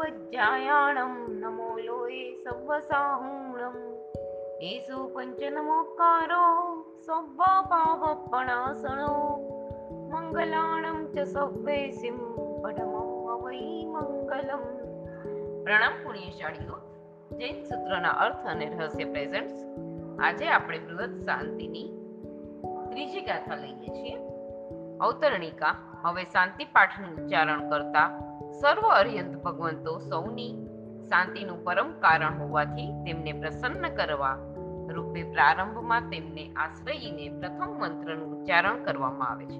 सर्वज्ञायाणं नमो लोये सर्वसाहूणं एषो पञ्चनमोकारो सर्वपापप्रणाशनो मङ्गलानां च सर्वेषु परमं वै मङ्गलम्। પ્રણામ પુણ્યશાળીઓ, જૈન સૂત્રના અર્થ અને રહસ્ય પ્રેઝન્ટ્સ। આજે આપણે બૃહદ શાંતિની ત્રીજી ગાથા લઈએ છીએ। અવતરણિકા। હવે શાંતિ પાઠનું ઉચ્ચારણ કરતા સર્વ અર્યંત ભગવંતો સૌની શાંતિનું પરમ કારણ હોવાથી તેમને પ્રસન્ન કરવા રૂપે પ્રારંભમાં તેમને આશ્રયીને પ્રથમ મંત્રનું ઉચ્ચારણ કરવામાં આવે છે।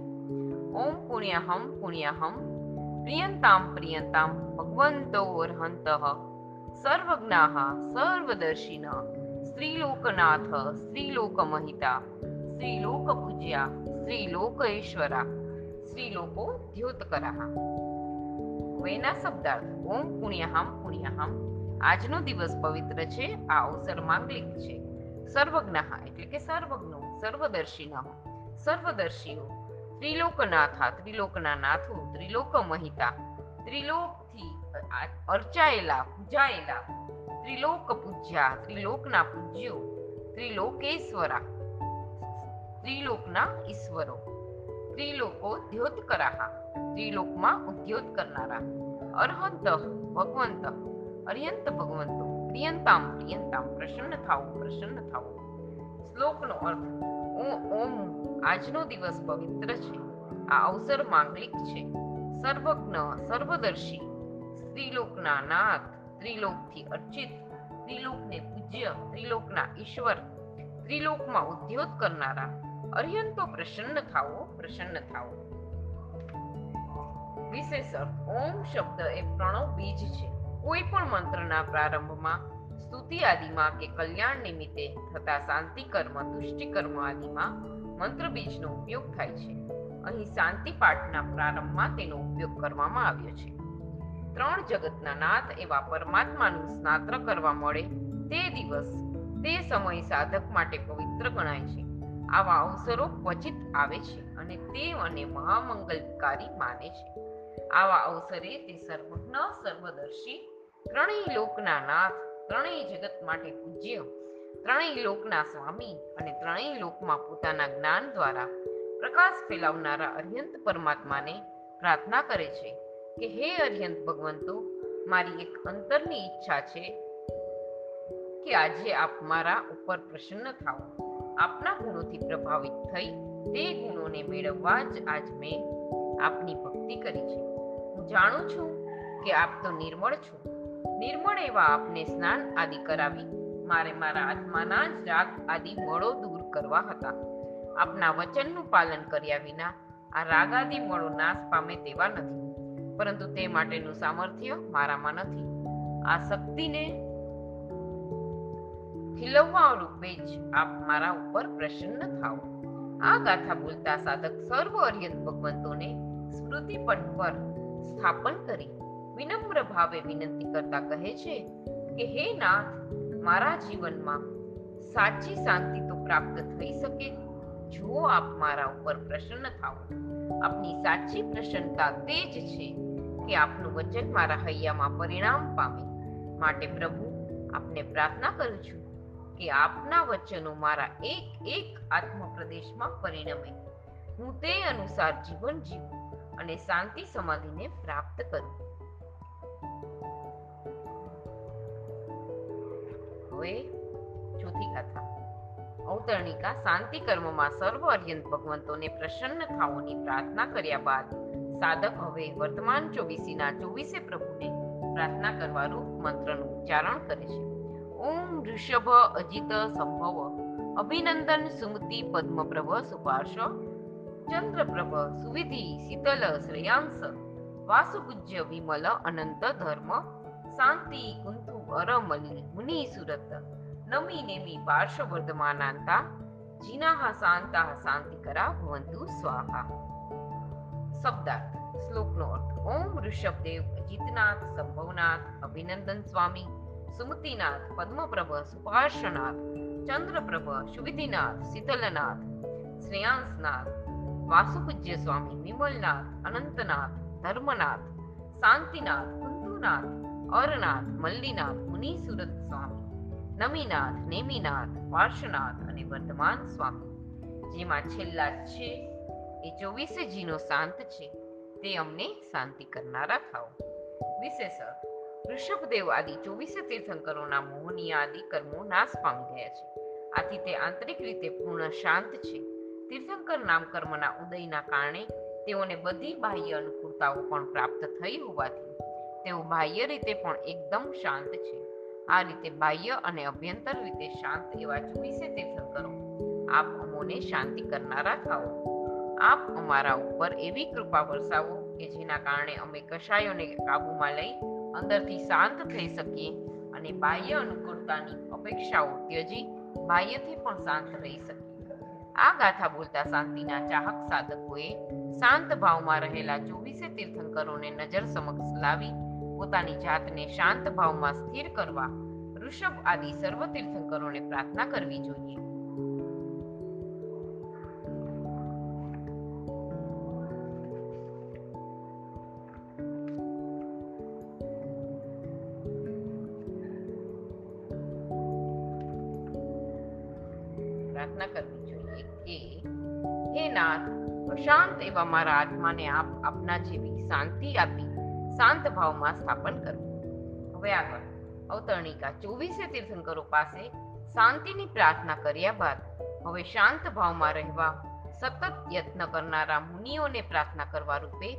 ઓમ પુણ્યહમ પુણ્યહમ પ્રિયંતામ પ્રિયંતામ ભગવંતો અર્હંતઃ સર્વજ્ઞાઃ સર્વદર્શિનઃ શ્રીલોકનાથ શ્રીલોકમહિતા શ્રીલોકપૂજ્યા શ્રીલોકેશ્વરા શ્રીલોકો ધ્યોતકરાઃ। વેના શબ્દાર્થ। ઓમ પુણ્યહમ પુણ્યહમ। આજનો દિવસ પવિત્ર છે, આ અવસર માંગલિક છે। સર્વજ્ઞઃ એટલે કે સર્વજ્ઞો, સર્વદર્શિનઃ સર્વદર્શીઓ, ત્રિલોકનાથા ત્રિલોકના નાથો, ત્રિલોકમહિતા ત્રિલોકથી અર્ચાયેલા પૂજાયેલા, ત્રિલોક પૂજ્યા ત્રિલોકના પૂજ્યો, ત્રિલોકેશ્વરા ત્રિલોકના ઈશ્વરો, ત્રિલોકો ધ્યોતકરાઃ ત્રિલોકમાં ઉદ્યોત કરનારા, અર્હંત ભગવંત અર્યંત ભગવંતો, પ્રિયંતામ પ્રિયંતામ પ્રસન્ન થાવું પ્રસન્ન થાવું। શ્લોકનો અર્થ। ઓમ આજનો દિવસ પવિત્ર છે, આ અવસર માંગલિક છે। સર્વજ્ઞ સર્વદર્શી, ત્રિલોકના નાથ ત્રિલોકથી અર્ચિત, ત્રિલોકને પૂજ્ય ત્રિલોકના ઈશ્વર, ત્રિલોકમાં ઉદ્યોત કરનારા, અર્યંતો પ્રસન્ન થાવો પ્રસન્ન થાવો। વિશેષાર્થ। ઓમ શબ્દ એ પ્રણવ બીજ છે। કોઈ પણ મંત્રના પ્રારંભમાં સ્તુતિ આદિમાં કે કલ્યાણ નિમિત્તે થતા શાંતિ કર્મ તુષ્ટિ કર્મ આદિમાં મંત્ર બીજનો ઉપયોગ થાય છે। અહીં શાંતિ પાઠના પ્રારંભમાં તેનો ઉપયોગ કરવામાં આવ્યો છે। ત્રણ જગતના નાથ એવા પરમાત્માનું સ્નાત્ર કરવા મળે તે દિવસ તે સમય સાધક માટે પવિત્ર ગણાય છે। આવા અવસરો ક્વચિત આવે છે અને તે અને મહામંગલકારી માને છે। આવા અવસરે તે સર્વજ્ઞ સર્વદર્શી, ત્રણેય લોકના નાથ, ત્રણેય જગત માટે પૂજ્ય, ત્રણેય લોકના સ્વામી અને ત્રણેય લોકમાં પોતાના જ્ઞાન દ્વારા પ્રકાશ ફેલાવનારા અર્યંત પરમાત્માને પ્રાર્થના કરે છે કે હે અર્યંત ભગવંતો, મારી એક અંતરની ઈચ્છા છે કે આજે આપ મારા ઉપર પ્રસન્ન થાઓ। આપના ગુણોથી પ્રભાવિત થઈ તે ગુણોને મેળવવા જ આજ મેં આપની ભક્તિ કરી છે। હું જાણું છું કે આપ તો નિર્મળ છો। નિર્મળ એવા આપને સ્નાન આદિ કરાવી મારે મારા આત્માના જ રાગ આદિ મળો દૂર કરવા હતા। આપના વચનનું પાલન કર્યા વિના આ રાગ આદિ મળો નાશ પામે તેવા નથી, પરંતુ તે માટેનું સામર્થ્ય મારામાં નથી। આ શક્તિને ખીલવવા રૂપે જ આપ મારા ઉપર પ્રસન્ન થાઓ। આ ગાથા બોલતા સાધક સર્વ અર્યંત ભગવંતોને સ્મૃતિ પટ પર સ્થાપન કરી વિનમ્ર ભાવે વિનંતી કરતા કહે છે કે હે નાથ, મારા જીવનમાં સાચી શાંતિ તો પ્રાપ્ત થઈ શકે જો આપ મારા ઉપર પ્રસન્ન થાઓ। આપની સાચી પ્રસન્નતા તે જ છે કે આપનું વચન મારા હૈયામાં પરિણામ પામે। માટે પ્રભુ, આપને પ્રાર્થના કરું છું કે આપના વચનો મારા એક એક આત્મપ્રદેશમાં પરિણમે, હું તે અનુસાર જીવન જીવું અને શાંતિ સમાધિને પ્રાપ્ત કરું। હવે ચોથી ગાથા। અવતરણિકા। શાંતિ કર્મમાં સર્વ અર્યંત ભગવંતોને પ્રસન્ન થાઓની પ્રાર્થના કર્યા બાદ સાધક હવે વર્તમાન ચોવીસીના ચોવીસે પ્રભુને પ્રાર્થના કરવારૂપ મંત્રનું ઉચ્ચારણ કરે છે। ઓમ ઋષભ અજિત સંભવ અભિનંદન સુમતિ પદ્મપ્રભ સુપાર્શ ચંદ્રપ્રભ સુવિધિ શીતલ શ્રેયાંશ વાસુપૂજ્ય વિમલ અનંત ધર્મ શાંતિ કુંતુ અરમલી મુનિ સુરત નમી નેમી પાર્શ વર્ધમાનાંતા જીનાહ શાંતા શાંતિકરા ભવંતુ સ્વાહા। શબ્દાર્થ। શ્લોકનો અર્થ। ઓમ ઋષભદેવ અજિતનાથ સંભવનાથ અભિનંદન સ્વામી સુમતિનાથ પદ્મપ્રભ સુપાર્શનાથ ચંદ્રપ્રભ સુવિધિનાથ શીતલનાથ શ્રેયાંશનાથ વાસુપૂજ્ય સ્વામી વિમલનાથ અનંતનાથ ધર્મનાથ શાંતિનાથ કુંતુનાથ અરનાથ, મલ્લીનાથ, મુનિ સુરત સ્વામી, નમીનાથ, નેમિનાથ, પાર્શ્વનાથ અને વર્ધમાન સ્વામી, જેમાં છેલ્લા છે એ 24 જીનો શાંત છે, તે અમને શાંતિ કરનારા થાઓ. વિશેષણ: ઋષભદેવ આદિ 24 તીર્થંકરોના મોહનીય આદિ કર્મો નાશ પામી ગયા છે. આથી તે આંતરિક રીતે પૂર્ણ શાંત છે. તીર્થંકર નામ કર્મના ઉદયના કારણે તેઓને બધી બાહ્ય અનુકૂળતાઓ પણ પ્રાપ્ત થઈ હોવાથી તેઓ બાહ્ય રીતે પણ એકદમ શાંત છે. આ રીતે બાહ્ય અને અભ્યંતર રીતે શાંત એવા 24 તીર્થંકરો, આપ અમોને શાંતિ કરનારા થાઓ. આપ અમારા ઉપર એવી કૃપા વરસાવો કે જેના કારણે અમે કશાયોને કાબૂમાં લઈ અંદરથી શાંત થઈ શકીએ અને બાહ્ય અનુકૂળતાની અપેક્ષાઓ ત્યજી બાહ્યથી પણ શાંત રહી શકીએ. આ ગાથા બોલતા શાંતિના ચાહક સાધકોએ શાંત ભાવમાં રહેલા 24 તીર્થંકરોને નજર સમક્ષ લાવી પોતાની જાતને શાંત ભાવમાં સ્થિર કરવા ઋષભ આદિ સર્વ તીર્થંકરોને પ્રાર્થના કરવી જોઈએ. શાંત એવા મારા આત્માને આપ આપના જેવી શાંતિ આપી શાંત ભાવમાં સ્થાપન કરવું. હવે આગળ અવતરણિકા: 24 તીર્થંકરો પાસે શાંતિની પ્રાર્થના કર્યા બાદ હવે શાંત ભાવમાં રહેવા સતત યત્ન કરનારા મુનિઓને પ્રાર્થના કરવા રૂપે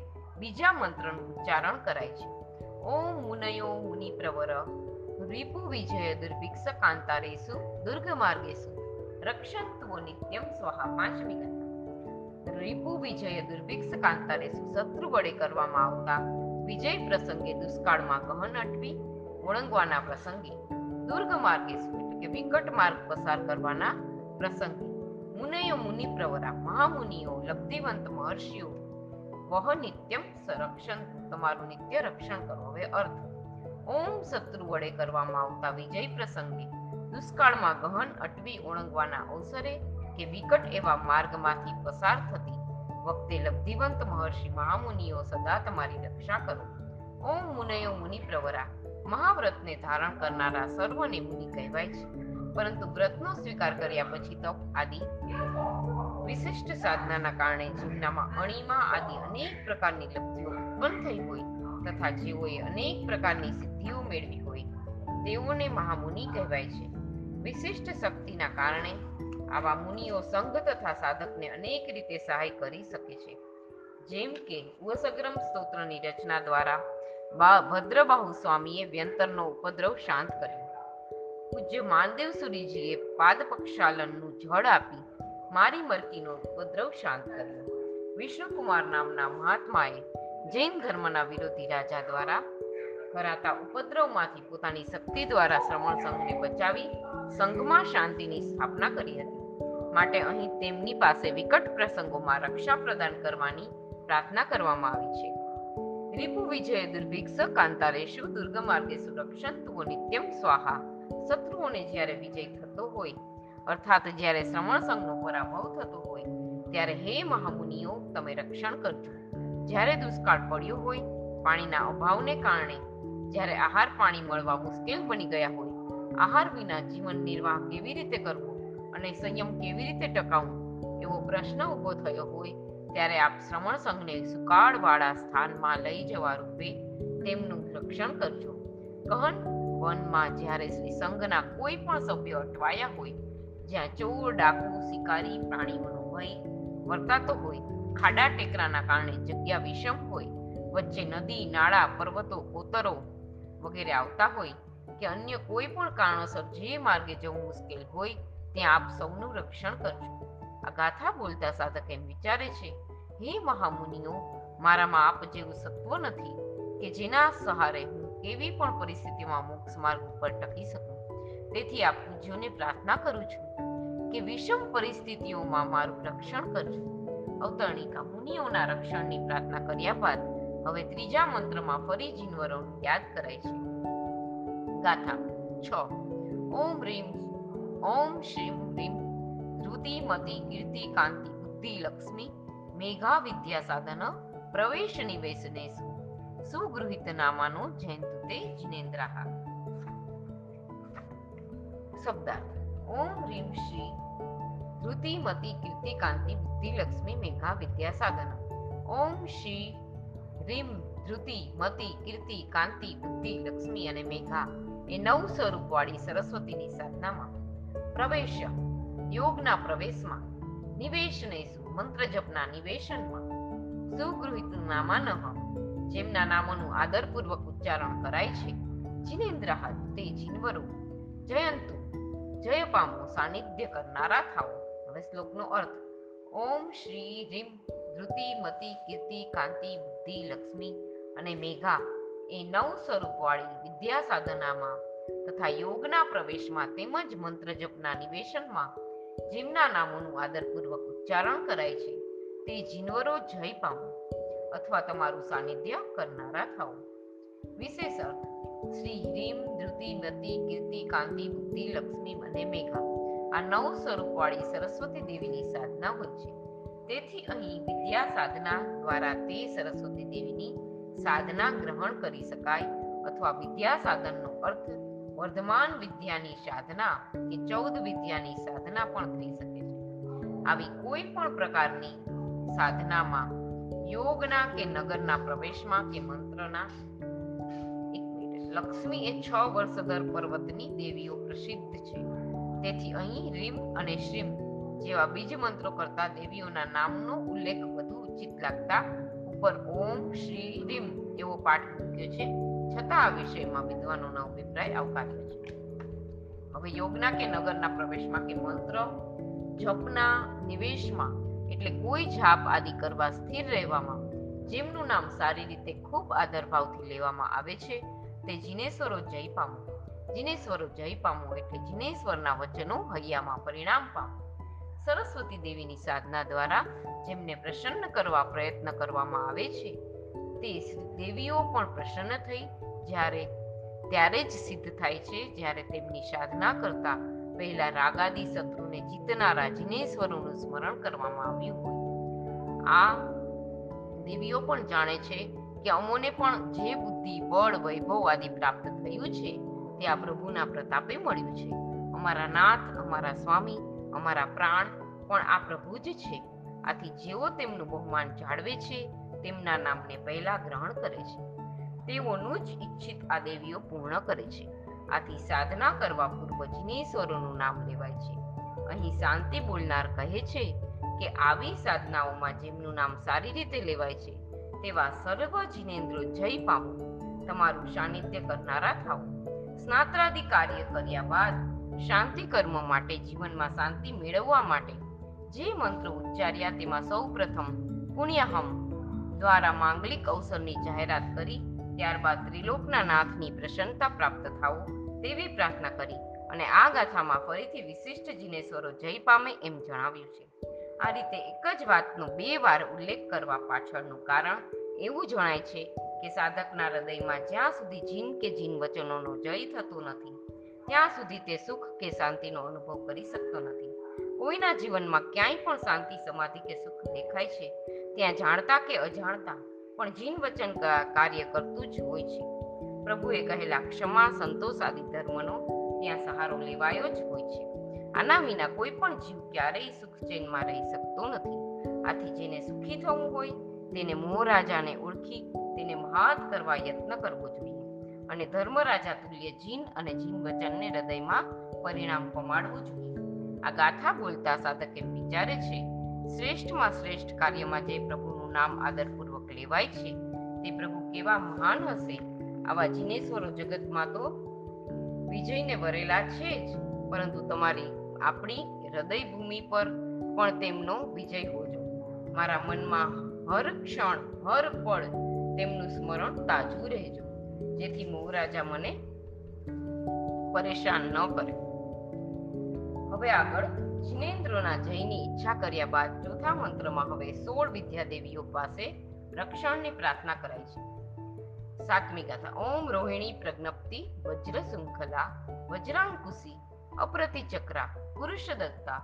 બીજા મંત્રનું ઉચ્ચારણ કરાય છે. ઓમ મુનયો મુનિ પ્રવર રીપુ વિજય દુર્ભિક્ષ કાંતારેસુ દુર્ગ માર્ગેસુ રક્ષંતો નિત્યમ સ્વાહા. પાંચમી ગંતા: રીપુ વિજય દુર્ભિક્ષ કાંતારેસુ શત્રુ વડે કરવામાં આવતા વિજય પ્રસંગે દુષ્કાળમાં ગહન અટવી ઓળંગવાના પ્રસંગે, દુર્ગ માર્ગેસુ એટલે કે વિકટ માર્ગ પસાર કરવાના પ્રસંગે, મુનયો મુનિ પ્રવરા મહામુનિઓ લબ્ધિવંત મહર્ષિઓ વહ નિત્યમ સંરક્ષણ તમારું નિત્ય રક્ષણ કરો. હવે અર્થ: ઓમ શત્રુ વડે કરવામાં આવતા વિજય પ્રસંગે દુષ્કાળમાં ગહન અટવી ઓળંગવાના અવસરે કે વિકટ એવા માર્ગમાંથી પસાર થતી વખતે લબ્ધિવંત મહર્ષિ મહામુનિઓ સદા તમારી રક્ષા કરો. ઓમ મુનયો મુનિ પ્રવરા મહાવ્રતને ધારણ કરનારા સર્વને મુનિ કહેવાય છે, પરંતુ વ્રતનો સ્વીકાર કર્યા પછી તપ આદિ વિશિષ્ટ સાધનાના કારણે જીવનામાં અણીમાં આદિ અનેક પ્રકારની લબ્ધિઓ ઉત્પન્ન થઈ હોય તથા જેઓએ અનેક પ્રકારની સિદ્ધિઓ મેળવી હોય તેઓને મહામુનિ કહેવાય છે. વિશિષ્ટ શક્તિના કારણે આવા મુનિઓ સંઘ તથા સાધકને અનેક રીતે સહાય કરી શકે છે, જેમ કે ઉવસગ્રમ સ્તોત્રની રચના દ્વારા ભદ્રબાહુ સ્વામીએ વ્યંતરનો ઉપદ્રવ શાંત કર્યો. પૂજ્ય માલદેવ સુરીજીએ પાદપક્ષાલનનું જળ આપી મારી મરકીનો ઉપદ્રવ શાંત કર્યો. વિષ્ણુકુમાર નામના મહાત્માએ જૈન ધર્મના વિરોધી રાજા દ્વારા કરાતા ઉપદ્રવમાંથી પોતાની શક્તિ દ્વારા શ્રમણ સંઘને બચાવી સંઘમાં શાંતિની સ્થાપના કરી હતી. માટે અહીં તેમની પાસે વિકટ પ્રસંગોમાં રક્ષા પ્રદાન કરવાની પ્રાર્થના કરવામાં આવી છે. રીપુ વિજય દુર્ભિક્ષ કાંતારેષુ દુર્ગમાર્ગેષુ રક્ષંતો નિત્યમ સ્વાહા. શત્રુઓને જ્યારે વિજય થતો હોય, અર્થાત જ્યારે શ્રમણ સંઘનો પરાભવ થતો હોય, ત્યારે હે મહામુનિઓ તમે રક્ષણ કરજો. જ્યારે દુષ્કાળ પડ્યો હોય, પાણીના અભાવને કારણે, જ્યારે આહાર પાણી મળવા મુશ્કેલ બની ગયા હોય, આહાર વિના જીવન નિર્વાહ કેવી રીતે કરવો અને સંયમ કેવી રીતે ટકાવવો એવો પ્રશ્ન ઊભો થયો હોય, ત્યારે આપ શ્રમણ સંઘને સુકાળવાળા સ્થાનમાં લઈ જવા રૂપે તેમનું રક્ષણ કરજો. કહન વનમાં જ્યારે શ્રી સંઘના કોઈ પણ સભ્ય અટવાયા હોય, જ્યાં ચોર ડાકુ શિકારી પ્રાણીઓનો ભય વર્તાતો હોય, ખાડા ટેકરાના કારણે જગ્યા વિષમ હોય, વચ્ચે નદી નાળા પર્વતો કોતરો વગેરે આવતા હોય કે અન્ય કોઈ પણ કારણોસર જે માર્ગે જવું મુશ્કેલ હોય, ત્યાં આપ સૌનું રક્ષણ કરજો. આ ગાથા બોલતા સાધક એમ વિચારે છે: હે મહામુનિઓ, મારામાં આપ જેવું સત્વ નથી કે જેના સહારે હું એવી પણ પરિસ્થિતિમાં મોક્ષ માર્ગ ઉપર ટકી શકું. તેથી આપ પૂજ્યોને પ્રાર્થના કરું છું કે વિષમ પરિસ્થિતિઓમાં મારું રક્ષણ કરજો. અવતરણિકા: મુનિઓના રક્ષણની પ્રાર્થના કર્યા બાદ હવે ત્રીજા મંત્રમાં ફરી જીનવરોને યાદ કરાય છે. ગાથા 6: ઓમ શ્રીમ રીમ ધૃતિ મતિ કીર્તિ કાંતિ બુદ્ધિ લક્ષ્મી મેઘા વિદ્યા સાધન પ્રવેશ નિવેશને સુગૃહિત નામાનો જયંતુ. ते जिनेन्द्राः शब्दार्थ ओम ह्रीं श्री धृतिमती कीर्ति कांति बुद्धि लक्ष्मी मेघा विद्यासाधन ओम श्री ह्रीं धृति मती कीर्ति कांति बुद्धि लक्ष्मी अने मेघा ए नव स्वरूप वाली सरस्वतीनी साधनामां प्रवेश योगना प्रवेशमां निवेशने मंत्र जपना निवेशनमां सुगृहीत नामानः जेमना नामोनुं आदरपूर्वक उच्चारण कराय छे जिनेन्द्रः ते जिनवरो जयंतु जय पामो सानिध्य करनारा थाओ। હવે શ્લોકનો અર્થ ઓમ શ્રી રીમ ધૃતિ મતિ કીર્તિ કાંતિ બુદ્ધિ લક્ષ્મી અને મેઘા એ નવ સ્વરૂપવાળી વિદ્યા સાધનામાં તથા યોગના પ્રવેશમાં તેમજ મંત્ર જપના નિવેશનમાં જેમના નામોનું આદરપૂર્વક ઉચ્ચારણ કરાય છે તે જીનવરો જય પામો અથવા તમારું સાનિધ્ય કરનારા થાઓ। વિશેષ અર્થ શ્રી રીમ ધૃતિ મતિ કીર્તિ કાંતિ બુદ્ધિ લક્ષ્મી અને મેઘા આ નવ સ્વરૂપવાળી સરસ્વતી દેવીની સાધના હોય છે। તેથી અહીં વિદ્યા સાધના દ્વારા તે સરસ્વતી દેવીની સાધના ગ્રહણ કરી શકાય અથવા વિદ્યા સાધનનો અર્થ વર્ધમાન વિદ્યાની સાધના કે 14 વિદ્યાની સાધના પણ થઈ શકે છે। આવી કોઈ પણ પ્રકારની સાધનામાં યોગના કે નગરના પ્રવેશમાં કે મંત્રના લક્ષ્મી એ 6 વર્ષદર પર્વતની દેવીઓ પ્રસિદ્ધ છે। તેથી અહીં રીમ અને શ્રીમ જેવા બીજ મંત્રો કરતા દેવીઓના નામનો ઉલ્લેખ વધુ ઉચિત લાગતા ઉપર ઓમ શ્રી રીમ એવો પાઠ મૂક્યો છે। છતાં આ વિષયમાં વિદ્વાનોનો અભિપ્રાય આવકાર્ય છે। હવે યોગના કે નગરના પ્રવેશમાં કે મંત્ર જપના નિવેશમાં એટલે કોઈ જાપ આદિ કરવા સ્થિર રહેવામાં જેમનું નામ સારી રીતે ખૂબ આદરભાવથી લેવામાં આવે છે તે જીનેશ્વરો જય પામો। જીનેશ્વરો જય પામો એટલે જીનેશ્વરના વચનો હૈયામાં પરિણામ પામો। સરસ્વતી દેવીની સાધના દ્વારા જેમને પ્રસન્ન કરવા પ્રયત્ન કરવામાં આવે છે તે દેવીઓ પણ પ્રસન્ન થઈ ત્યારે જ સિદ્ધ થાય છે જ્યારે તેમની સાધના કરતા પહેલા રાગાદી શત્રુને જીતનારા જીનેશ્વરોનું સ્મરણ કરવામાં આવ્યું હોય। આ દેવીઓ પણ જાણે છે કે અમોને પણ જે બુદ્ધિ બળ વૈભવ આદિ પ્રાપ્ત થયું છે તે આ પ્રભુના પ્રતાપે મળ્યું છે। અમારા નાથ અમારા સ્વામી અમારા પ્રાણ પણ આ પ્રભુ જ છે। આથી જેઓ તેમનું બહુમાન જાળવે છે તેમના નામને પહેલા ગ્રહણ કરે છે તેઓનું જ ઈચ્છિત આ દેવીઓ પૂર્ણ કરે છે। આથી સાધના કરવા પૂર્વ જીનેશ્વરોનું નામ લેવાય છે। અહીં શાંતિ બોલનાર કહે છે કે આવી સાધનાઓમાં જેમનું નામ સારી રીતે લેવાય છે તેવા સર્વ જીનેન્દ્રો જય પામો તમારું સાનિધ્ય કરનારા થાઓ। સ્નાત્રાદિ કાર્ય કર્યા બાદ શાંતિ કર્મ માટે જીવનમાં શાંતિ મેળવવા માટે જે મંત્રો ઉચ્ચાર્યા તેમાં સૌપ્રથમ પુણ્યહમ દ્વારા માંગલિક અવસરની જાહેરાત કરી ત્યારબાદ ત્રિલોકના નાથની પ્રસન્નતા પ્રાપ્ત થાઓ તેવી પ્રાર્થના કરી અને આ ગાથામાં ફરીથી વિશિષ્ટ જીનેશ્વરો જય પામે એમ જણાવ્યું છે। આ રીતે એક જ વાતનો બે વાર ઉલ્લેખ કરવા પાછળનું કારણ એવું જણાય છે કે સાધકના હૃદયમાં જ્યાં સુધી જીન કે જીન વચનોનો જય થતો નથી ત્યાં સુધી તે સુખ કે શાંતિનો અનુભવ કરી શકતો નથી। કોઈના જીવનમાં ક્યાંય પણ શાંતિ સમાધિ કે સુખ દેખાય છે ત્યાં જાણતા કે અજાણતા પણ જીન વચન કાર્ય કરતું જ હોય છે। પ્રભુએ કહેલા ક્ષમા સંતોષ આદિ ધર્મનો ત્યાં સહારો લેવાયો જ હોય છે। આના વિના કોઈ પણ જીવ ક્યારેય સુખ ચેનમાં રહી શકતો નથી। આથી જેને સુખી થવું હોય તેને મોહરાજાને ઓળખી તેને મહાત કરવા યત્ન કરવો જોઈએ અને ધર્મરાજા તુલ્ય જીન અને જીન વચનને હૃદયમાં પરિણામ પમાડવું જોઈએ। આ ગાથા બોલતા સાધકે વિચારે છે શ્રેષ્ઠમાં શ્રેષ્ઠ કાર્યમાં જે પ્રભુનું નામ આદરપૂર્વક લેવાય છે તે પ્રભુ કેવા મહાન હશે। આવા જીનેશ્વરો જગતમાં તો વિજયને વરેલા છે જ, પરંતુ આપણી હૃદય ભૂમિ પર પણ તેમનો વિજય હોજો। મારા મનમાં હર ક્ષણ હર પળ તેમનું સ્મરણ તાજું રહેજો જેથી મોહરાજા મને પરેશાન ન કરે। હવે આગળ જીનેન્દ્રોના જયની ઈચ્છા કર્યા બાદ ચોથા મંત્રમાં હવે 16 વિદ્યા દેવીઓ પાસે રક્ષણની પ્રાર્થના કરાય છે। સાતમી ગાથા ઓમ રોહિણી પ્રજ્ઞપ્તિ વજ્ર શૃંખલા વજ્રાંકુશી અપ્રતિ ચક્રા પુરુષ દત્તા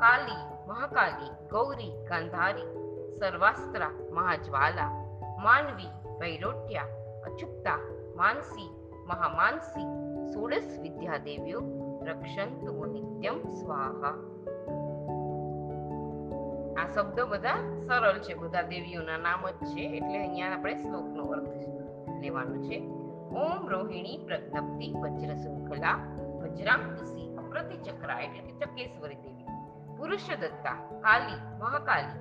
કાલી મહાકાલી ગૌરી ગાંધારી सर्वास्त्रा महाज्वाला मानवी भैरोट्या अचुप्ता मानसी महामानसी षोडश विद्यादेव्यो रक्षन्तु नित्यं स्वाहा। આ શબ્દો બધા સરળ છે, બધા દેવીઓના નામ જ છે, એટલે અહીંયા આપણે શ્લોકનો અર્થ લેવાનો છે। ઓમ રોહિણી પ્રજ્ઞપ્તિ વજ્ર શૃંખલા વજ્રાંકુશી અપ્રતિ ચક્રા એટલે કે ચકેશ્વરી દેવી, પુરુષ દત્તા કાલી મહાકાલી,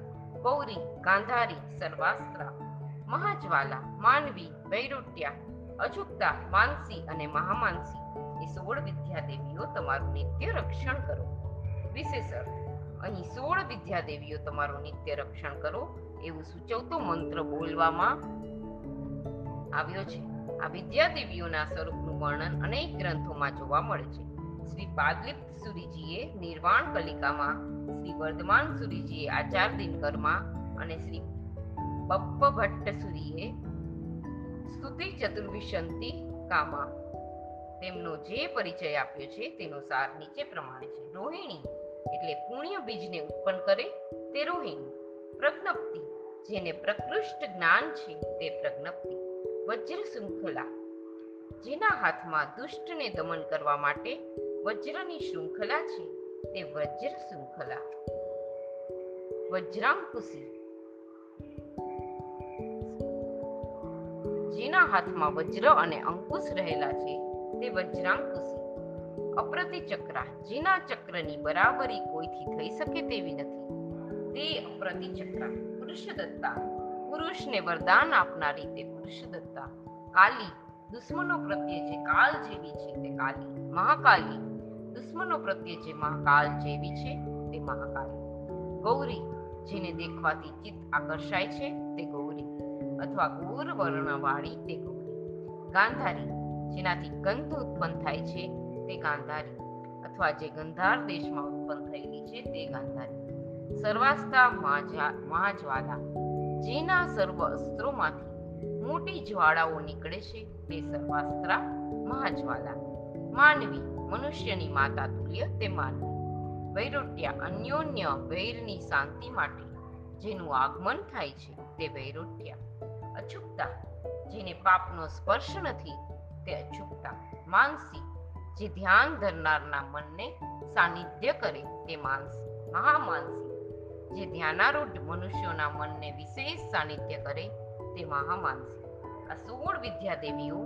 ગૌરી ગાંધારી સર્વાસ્ત્રા, મહાજ્વાલા માનવી વૈરૂટ્યા, અજુક્તા માનસી અને મહામાનસી એ 16 વિદ્યાદેવીઓ તમારું નિત્ય રક્ષણ કરો। વિશેષ અર્થ, અહીં 16 વિદ્યાદેવીઓ તમારું નિત્ય રક્ષણ કરો એવું સૂચવતો મંત્ર બોલવામાં આવ્યો છે। આ વિદ્યાદેવીઓના સ્વરૂપનું વર્ણન અનેક ગ્રંથોમાં જોવા મળે છે। શ્રી પાદલિપ્ત સુરીજીએ નિર્વાણ કલિકામાં, શ્રી વર્ધમાન સુરીજીએ આચાર દિનકરમાં અને શ્રી બપ્પ ભટ્ટ સુરીએ સ્તુતિ ચતુર્વિશંતિ કામાં તેમનો જે પરિચય આપ્યો છે તેનો સાર નીચે પ્રમાણે છે। રોહિણી એટલે પુણ્ય બીજને ઉત્પન્ન કરે તે રોહિણી, પ્રજ્ઞપ્તિ જેને પ્રકૃષ્ટ જ્ઞાન છે તે પ્રજ્ઞપ્તિ, વજ્ર શૃંખલા જેના હાથમાં દુષ્ટને દમન કરવા માટે વજ્રની શૃંખલા છે તે વજ્ર શૃંખલા, વજ્રાંકુશી જેના હાથમાં વજ્ર અને અંકુશ રહેલા છે તે વજ્રાંકુશી, અપ્રતિ ચક્રા જેના ચક્રની બરાબરી કોઈથી થઈ શકે તેવી નથી તે અપ્રતિ ચક્રા, પુરુષ દત્તા પુરુષને વરદાન આપનારી તે પુરુષ દત્તા, કાલી દુશ્મનો પ્રત્યે જે કાલ જેવી છે તે કાલી, મહાકાલી દુશ્મનો પ્રત્યે જે મહાકાલ જેવી છે તે મહાકાલી, ગૌરી જેને દેખવાથી ચિત્ત આકર્ષાય છે તે ગૌરી અથવા ગૌર વર્ણવાળી તે ગૌરી, ગાંધારી જેનાથી ગંધ ઉત્પન્ન થાય છે તે ગાંધારી અથવા જે ગંધાર દેશમાં ઉત્પન્ન થયેલી છે તે ગાંધારી, સર્વાસ્તા મહાજ્વાલા જેના સર્વ અસ્ત્રોમાંથી મોટી જ્વાળાઓ નીકળે છે તે સર્વાસ્ત્રા મહાજ્વાલા, માનવી મનુષ્યની માતા તુલ્ય તે માનવી, વૈરૂટ્યા અન્યોન્ય વૈરની શાંતિ માટે જેનું આગમન થાય છે તે વૈરૂટ્યા, અછૂકતા જેને પાપનો સ્પર્શ નથી તે અછૂકતા, માનસી જે ધ્યાન ધરનારના મનને સાનિધ્ય કરે તે માનસી, મહામાનસી જે ધ્યાનારૂઢ મનુષ્યોના મનને વિશેષ સાનિધ્ય કરે તે મહામાનસી। આ 16 વિદ્યાદેવીઓ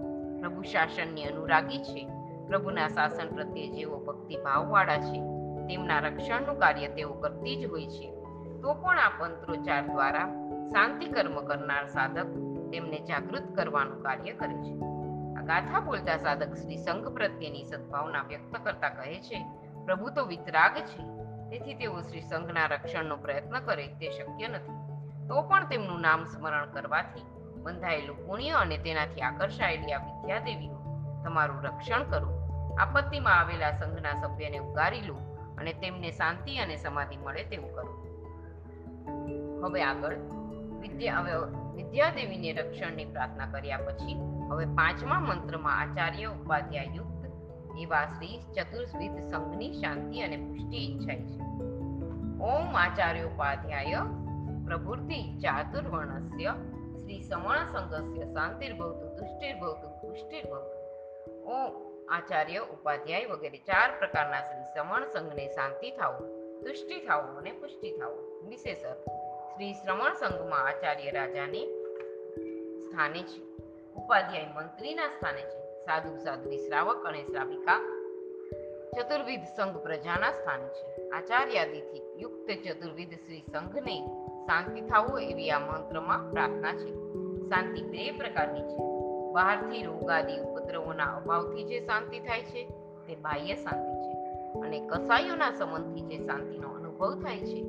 પ્રભુ શાસનની અનુરાગી છે। પ્રભુના શાસન પ્રત્યે જેઓ ભક્તિભાવવાળા છે તેમના રક્ષણનું કાર્ય તેઓ કરતી જ હોય છે। તો પણ આ મંત્રોચ્ચાર દ્વારા શાંતિ કર્મ કરનાર સાધક તેમને જાગૃત કરવાનું કાર્ય કરે છે। ગાથા બોલતા સાધક શ્રી સંઘ પ્રત્યેની સદભાવના વ્યક્ત કરતા કહે છે, પ્રભુ તો વિતરાગ છે, તેથી તેઓ શ્રી સંઘના રક્ષણનો પ્રયત્ન કરે તે શક્ય નથી, તો પણ તેમનું નામ સ્મરણ કરવાથી બંધાયેલું પુણ્ય અને તેનાથી આકર્ષાયેલી આ વિદ્યાદેવીઓ તમારું રક્ષણ કરો। આપત્તિમાં આવેલા સંઘના સભ્યને ઉગારી લો અને તેમને શાંતિ અને સમાધિ મળે તેવું કરો। હવે આગળ વિદ્યાદેવીને રક્ષણની પ્રાર્થના કર્યા પછી હવે 5મા મંત્રમાં આચાર્ય ઉપાધ્યાય યુક્ત એવા શ્રી ચતુર્વિધ સંઘની શાંતિ અને પુષ્ટિ ઈચ્છાય છે। ઓમ આચાર્ય ઉપાધ્યાય પ્રભુર્તિ ચાતુર્વર્ણસ્ય શ્રી સવર્ણ સંઘસ્ય શાંતિર્ભવતુ તુષ્ટિર્ભવતુ પુષ્ટિર્ભવતુ। ઓમ આચાર્ય ઉપાધ્યાય વગેરે 4 પ્રકારના શ્રી સવર્ણ સંઘને શાંતિ થાઓ, તુષ્ટિ થાઓ અને પુષ્ટિ થાઓ। વિશેષ અર્થ, શ્રી શ્રમણ સંઘમાં આચાર્ય રાજાને સ્થાને છે, ઉપાધ્યાય મંત્રીના સ્થાને છે, સાધુ સાધ્વી શ્રાવક અને શ્રાવિકા ચતુર્વિધ સંઘ પ્રજાના સ્થાને છે। આચાર્યાદિથી યુક્ત ચતુર્વિધ શ્રી સંઘને શાંતિ થાવો એવી આ મંત્રમાં પ્રાર્થના છે। શાંતિ 2 પ્રકારની છે, બહારથી રોગાદી ઉપદ્રવોના અભાવથી જે શાંતિ થાય છે તે બાહ્ય શાંતિ છે, અને કસાયોના સંબંધથી જે શાંતિનો અનુભવ થાય છે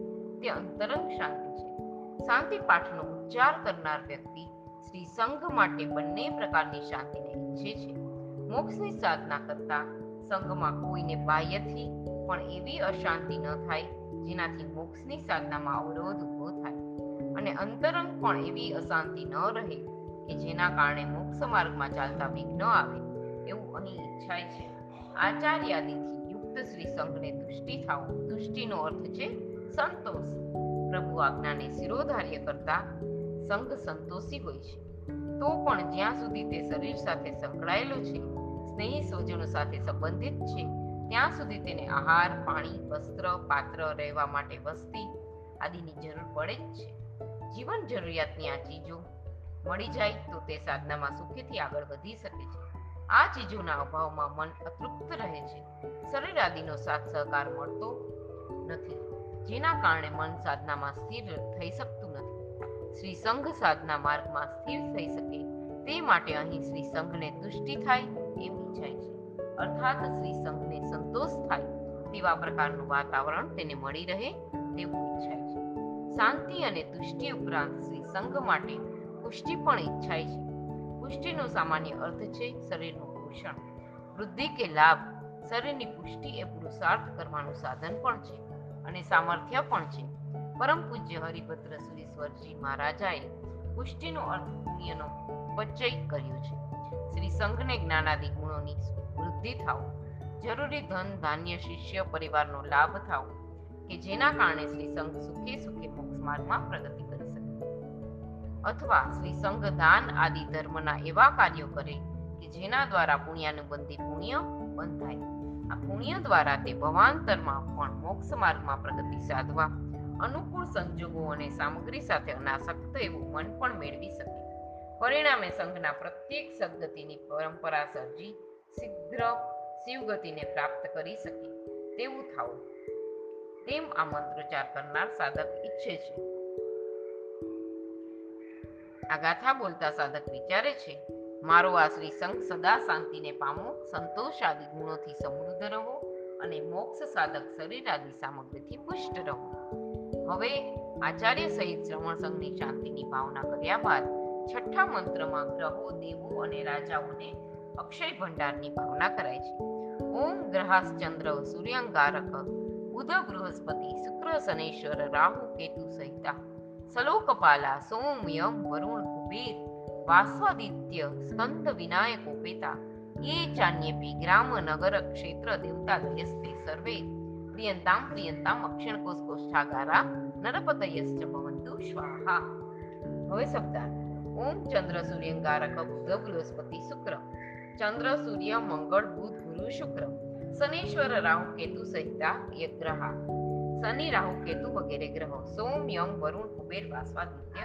તે અંતરંગ શાંતિ છે। શાંતિ પાઠનો ઉચ્ચાર કરનાર વ્યક્તિ શ્રી સંઘ માટે બંને પ્રકારની શાંતિને ઈચ્છે છે। મોક્ષની સાધના કરતા સંઘમાં કોઈને બાહ્યથી પણ એવી અશાંતિ ન થાય જેનાથી મોક્ષની સાધનામાં અવરોધ ઊભો થાય, અને અંતરંગ પણ એવી અશાંતિ ન રહે કે જેના કારણે મોક્ષ માર્ગમાં ચાલતા વિઘ્ન આવે એવું અહીં ઈચ્છાય છે। આચાર્યાદિથી યુક્ત શ્રી સંઘને તુષ્ટિ થાઓ, તુષ્ટિનો અર્થ છે સંતોષ। પ્રભુ આજ્ઞાને શિરોધાર્ય કરતા સંઘ સંતોષી હોય છે, તો પણ જ્યાં સુધી તે શરીર સાથે સંકળાયેલો છે સ્નેહી સ્વજનો સાથે સંબંધિત છે ત્યાં સુધી તેને આહાર, પાણી, વસ્ત્ર, પાત્ર, રહેવા માટે વસ્તી આદિની જરૂર પડે જ છે. જીવન જરૂરિયાતની આ ચીજો મળી જાય તો તે સાધનામાં સુખેથી આગળ વધી શકે છે. આ ચીજોના અભાવમાં મન અતૃપ્ત રહે છે. શરીર આદિનો સાથ સહકાર મળતો નથી, જેના કારણે મન સાધનામાં સ્થિર થઈ શકતું નથી. શ્રી સંઘ સાધના માર્ગમાં સ્થિર થઈ શકે તે માટે અહીં શ્રી સંઘને તુષ્ટિ થાય એમ ઈચ્છાય છે, અર્થાત શ્રી સંઘને સંતોષ થાય તેવા પ્રકારનું વાતાવરણ તેને મળી રહે તેવું ઈચ્છાય છે. શાંતિ અને તુષ્ટિ ઉપરાંત શ્રી સંઘ માટે પુષ્ટિ પણ ઈચ્છાય છે. પુષ્ટિનો સામાન્ય અર્થ છે શરીરનું પોષણ, વૃદ્ધિ કે લાભ. શરીરની પુષ્ટિ એ પુરુષાર્થ કરવાનું સાધન પણ છે અને સામર્થ્ય પણ છે. પરમ પૂજ્ય હરિભદ્ર સુરીશ્વરજી મહારાજાએ પુષ્ટિનો અર્થ પુણ્યનો પરિચય કર્યો છે. શ્રી સંઘને જ્ઞાનાદિ ગુણોની વૃદ્ધિ થાવ, જરૂરી ધન ધાન્ય શિષ્ય પરિવારનો લાભ થાવ કે જેના કારણે શ્રી સંઘ સુખે સુખે મોક્ષ માર્ગમાં પ્રગતિ કરી શકે, અથવા શ્રી સંઘ દાન આદિ ધર્મના એવા કાર્યો કરે કે જેના દ્વારા પુણ્યાનુબંધી પુણ્ય બંધાય. આ પુણ્ય દ્વારા તે ભવાંતરમાં પણ મોક્ષ માર્ગમાં પ્રગતિ સાધવા અનુકૂળ સંજોગો અને સામગ્રી સાથે અનાસક્ત એવું મન પણ મેળવી શકે. પરિણામે સંઘના પ્રત્યેક સદગતિની પરંપરા સર્જી શીઘ્ર શિવગતિને પ્રાપ્ત કરી શકે તેવું થાવું તેમ આ મંત્રોચ્ચાર કરનાર સાધક ઈચ્છે છે. આ ગાથા બોલતા સાધક વિચારે છે, મારો આ શ્રી સંઘ સદા શાંતિને પામો, સંતોષ આદિ ગુણોથી સમૃદ્ધ રહો અને મોક્ષ સાધક શરીર આદિ સામગ્રીથી પુષ્ટ રહો. હવે આચાર્ય સહિત શ્રવણ સંઘની શાંતિની ભાવના કર્યા બાદ છઠ્ઠા મંત્રમાં ગ્રહો, દેવો અને રાજાઓને અક્ષય ભંડારની ભાવના કરાય છે. ઓમ ગ્રહાશ્ચંદ્ર સૂર્યંગારક બુધ બૃહસ્પતિ શુક્ર શનૈશ્વર રાહુ કેતુ સહિતા સલોકપાલા સૌમ્યમ વરુણ કુબેર વાસવાદિત્ય સ્કંદ વિનાયકો પેતા એ ચાન્યપી ગ્રામ નગર ક્ષેત્ર દેવતા ધ્યસ્તે સર્વે પ્રિયંતામ પ્રિયંતામ અક્ષરકોશ કોષ્ઠાગારા નરપતયશ્ચ ભવંતુ સ્વાહા. હવે શબ્દાર્થ. ઓમ ચંદ્ર સૂર્યંગારક બુધ બૃહસ્પતિ શુક્ર. ચંદ્ર, સૂર્ય, મંગળ, બુધ, ગુરુ, શુક્ર, શનીશ્વર, રાહુ, કેતુ સહિતા યગ્રહા શનિ, રાહુ, કેતુ વગેરે ગ્રહો. સૌમ્યમ વરુણ કુબેર વાસવાદિત્ય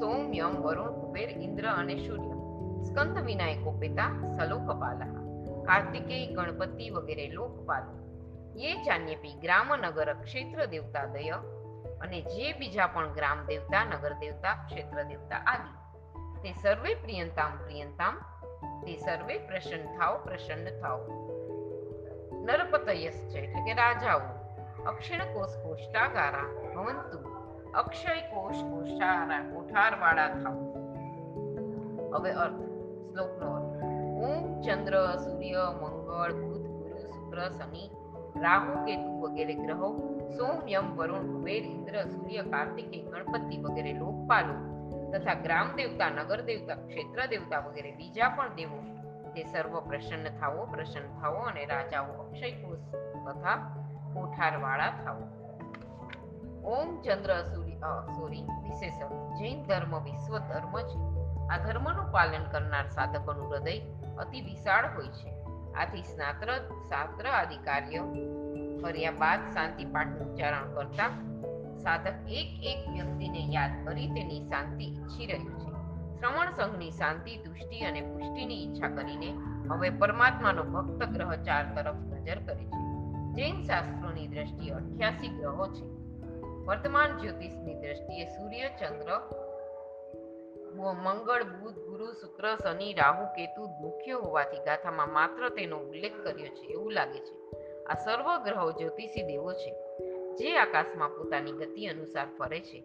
સૌમ્યમ વરુણ કુબેર ઇન્દ્ર અને સૂર્ય. સ્કંદ વિનાયકો પિતા સલોકપાલઃ કાર્તિકેય ગણપતિ વગેરે લોકપાલો. યે ચાન્યપી ગ્રામ નગર ક્ષેત્ર દેવતા દય અને જે બીજા પણ ગ્રામ દેવતા, નગર દેવતા, ક્ષેત્ર દેવતા આદિ તે સર્વે પ્રિયંતામ પ્રિયંતામ તે સર્વે પ્રસન્ન થાઓ પ્રસન્ન થાઓ. નરપતયશ્ચ એટલે કે રાજાઓ. અક્ષર કોષ કોષ્ટાગારા ભવંતુ અક્ષય કોષ કોષ્ટારા કોઠારવાળા થાવ. હવે અર્થ શ્લોકનો અર્થ. ઓમ ચંદ્ર, સૂર્ય, મંગળ, બુધ, ગુરુ, શુક્ર, શનિ, રાહુ, કેતુ વગેરે ગ્રહો. સૌમ્યમ વરુણ કુબેર ઇન્દ્ર સૂર્ય કાર્તિકેય ગણપતિ વગેરે લોકપાલો તથા ગ્રામ દેવતા, નગર દેવતા, ક્ષેત્ર દેવતા વગેરે બીજા પણ દેવો તે સર્વ પ્રસન્ન થાવો પ્રસન્ન થાવો અને રાજાઓ અક્ષય કોષ તથા કોઠારવાળા થાવો. ઓમ ચંદ્ર સૂર્ય વિશેષણ. જૈન ધર્મ વિશ્વ ધર્મ છે. આ ધર્મનું પાલન કરનાર સાધકોનું હૃદય અતિ વિશાળ હોય છે. આથી શાસ્ત્ર આદિ કાર્ય કર્યા બાદ શાંતિ પાઠનું ઉચ્ચારણ કરતા સાધક એક એક વ્યક્તિને યાદ કરી તેની શાંતિ ઈચ્છી રહ્યું છે. શ્રવણ સંઘની શાંતિ, તુષ્ટિ અને પુષ્ટિની ઈચ્છા કરીને હવે પરમાત્માનો ભક્ત ગ્રહચાર તરફ નજર કરે છે. જૈન શાસ્ત્રોની દ્રષ્ટિએ 88 ગ્રહો છે. વર્તમાન જ્યોતિષની દ્રષ્ટિએ સૂર્ય, ચંદ્ર, મંગળ, બુધ, ગુરુ, શુક્ર, શનિ, રાહુ, કેતુ મુખ્ય હોવાથી ગાથામાં માત્ર તેનો ઉલ્લેખ કર્યો છે એવું લાગે છે. આ સર્વ ગ્રહો જ્યોતિષી દેવો છે જે આકાશમાં પોતાની ગતિ અનુસાર ફરે છે.